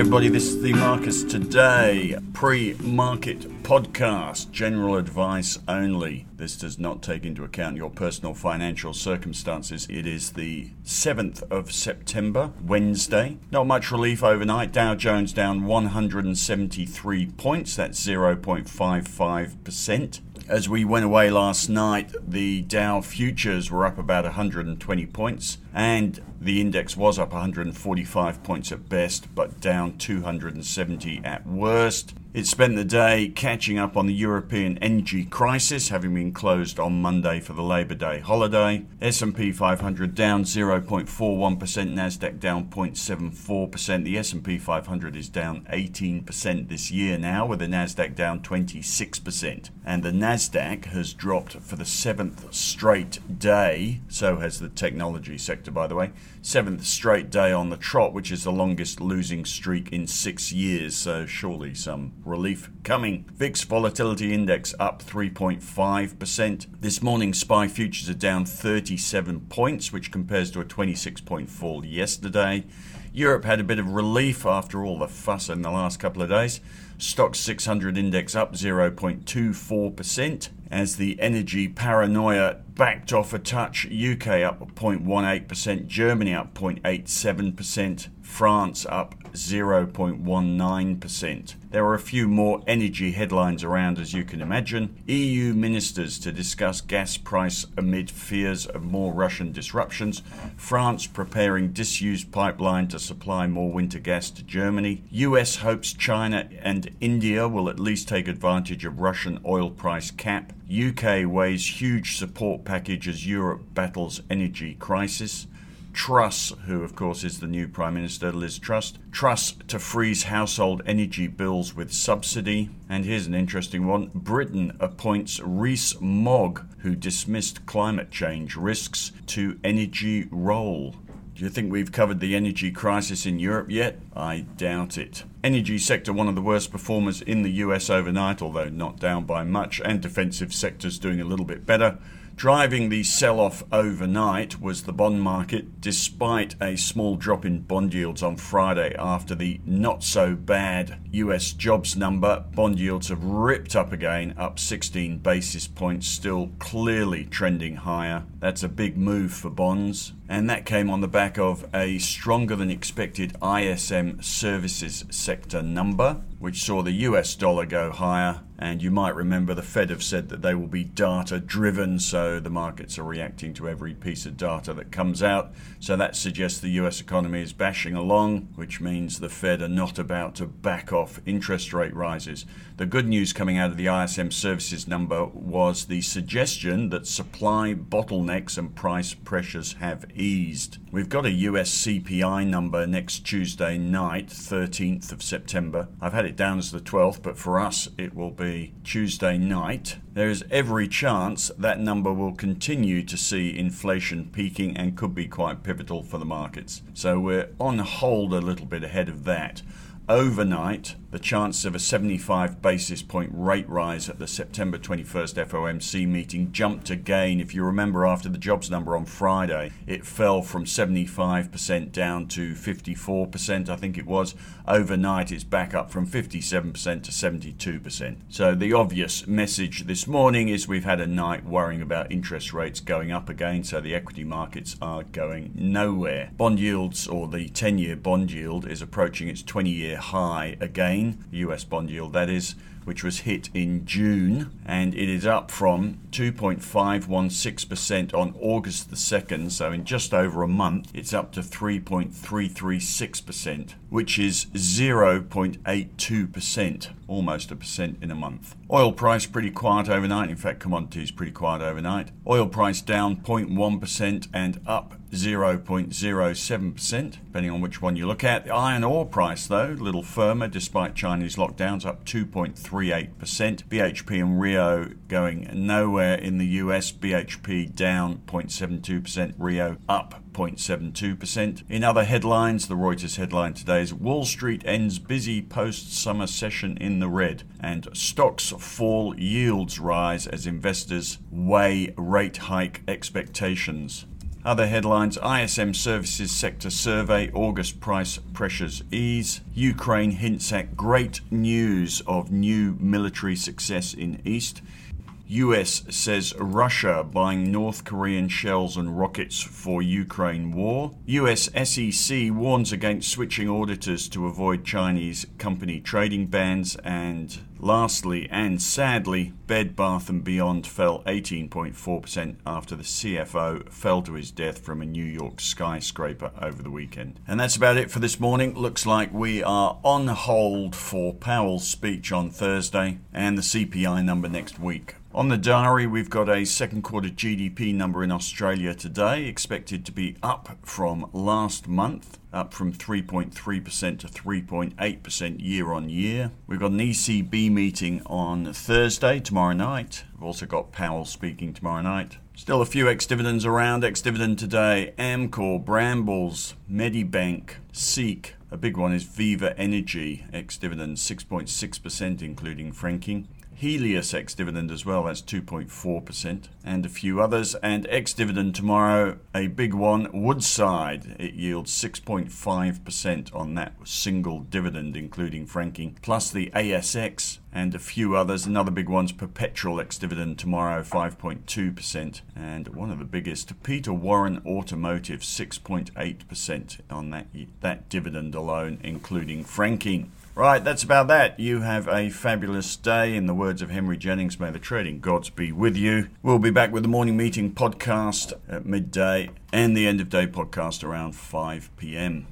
everybody. This is the Marcus Today pre-market podcast. General advice only. This does not take into account your personal financial circumstances. It is the 7th of September, Wednesday. Not much relief overnight. Dow Jones down 173 points. That's 0.55%. As we went away last night, the Dow futures were up about 120 points and the index was up 145 points at best, but down 270 at worst. It spent the day catching up on the European energy crisis, having been closed on Monday for the Labor Day holiday. S&P 500 down 0.41%, Nasdaq down 0.74%. The S&P 500 is down 18% this year now, with the Nasdaq down 26%. And the Nasdaq has dropped for the 7th straight day, so has the technology sector, by the way, 7th straight day on the trot, which is the longest losing streak in 6 years, so surely some relief coming. VIX Volatility Index up 3.5%. This morning, SPY futures are down 37 points, which compares to a 26-point fall yesterday. Europe had a bit of relief after all the fuss in the last couple of days. Stock 600 index up 0.24% as the energy paranoia backed off a touch. UK up 0.18%, Germany up 0.87%, France up 0.19%. There were a few more energy headlines around, as you can imagine. EU ministers to discuss gas price amid fears of more Russian disruptions. France preparing disused pipeline to supply more winter gas to Germany. US hopes China and India will at least take advantage of Russian oil price cap. UK weighs huge support package as Europe battles energy crisis. Truss, who of course is the new Prime Minister, Liz Truss. Truss to freeze household energy bills with subsidy. And here's an interesting one. Britain appoints Rees Mogg, who dismissed climate change risks, to energy role. Do you think we've covered the energy crisis in Europe yet? I doubt it. Energy sector, one of the worst performers in the US overnight, although not down by much, and defensive sectors doing a little bit better. Driving the sell-off overnight was the bond market, despite a small drop in bond yields on Friday after the not-so-bad US jobs number. Bond yields have ripped up again, up 16 basis points, still clearly trending higher. That's a big move for bonds. And that came on the back of a stronger-than-expected ISM services sector number, which saw the US dollar go higher. And you might remember the Fed have said that they will be data-driven, so the markets are reacting to every piece of data that comes out. So that suggests the US economy is bashing along, which means the Fed are not about to back off interest rate rises. The good news coming out of the ISM services number was the suggestion that supply bottlenecks and price pressures have eased. We've got a US CPI number next Tuesday night, 13th of September. I've had it down as the 12th, but for us it will be Tuesday night. There is every chance that number will continue to see inflation peaking and could be quite pivotal for the markets. So we're on hold a little bit ahead of that. Overnight, the chance of a 75 basis point rate rise at the September 21st FOMC meeting jumped again. If you remember, after the jobs number on Friday, it fell from 75% down to 54%, I think it was. Overnight, it's back up from 57% to 72%. So the obvious message this morning is we've had a night worrying about interest rates going up again, so the equity markets are going nowhere. Bond yields, or the 10-year bond yield, is approaching its 20-year high again, the US bond yield that is, which was hit in June, and it is up from 2.516% on August the 2nd, so in just over a month, it's up to 3.336%, which is 0.82%, almost a percent in a month. Oil price pretty quiet overnight, in fact commodities pretty quiet overnight. Oil price down 0.1% and up 0.07%, depending on which one you look at. The iron ore price, though, a little firmer despite Chinese lockdowns, up 2.38%. BHP and Rio going nowhere in the US. BHP down 0.72%, Rio up 0.72%. In other headlines, the Reuters headline today is Wall Street ends busy post-summer session in the red, and stocks fall, yields rise as investors weigh rate hike expectations. Other headlines: ISM services sector survey, August price pressures ease. Ukraine hints at great news of new military success in East. US says Russia buying North Korean shells and rockets for Ukraine war. US SEC warns against switching auditors to avoid Chinese company trading bans. And lastly, and sadly, Bed Bath and Beyond fell 18.4% after the CFO fell to his death from a New York skyscraper over the weekend. And that's about it for this morning. Looks like we are on hold for Powell's speech on Thursday and the CPI number next week. On the diary, we've got a second quarter GDP number in Australia today, expected to be up from last month, up from 3.3% to 3.8% year on year. We've got an ECB meeting on Thursday, tomorrow night. We've also got Powell speaking tomorrow night. Still a few ex-dividends around. Ex-dividend today, Amcor, Brambles, Medibank, Seek. A big one is Viva Energy, ex-dividend 6.6% including franking. Helios ex-dividend as well, that's 2.4%, and a few others. And ex-dividend tomorrow, a big one, Woodside. It yields 6.5% on that single dividend, including franking, plus the ASX and a few others. Another big one's Perpetual ex-dividend tomorrow, 5.2%. And one of the biggest, Peter Warren Automotive, 6.8% on that dividend alone, including franking. Right, that's about that. You have a fabulous day. In the words of Henry Jennings, may the trading gods be with you. We'll be back with the morning meeting podcast at midday and the end of day podcast around 5 p.m.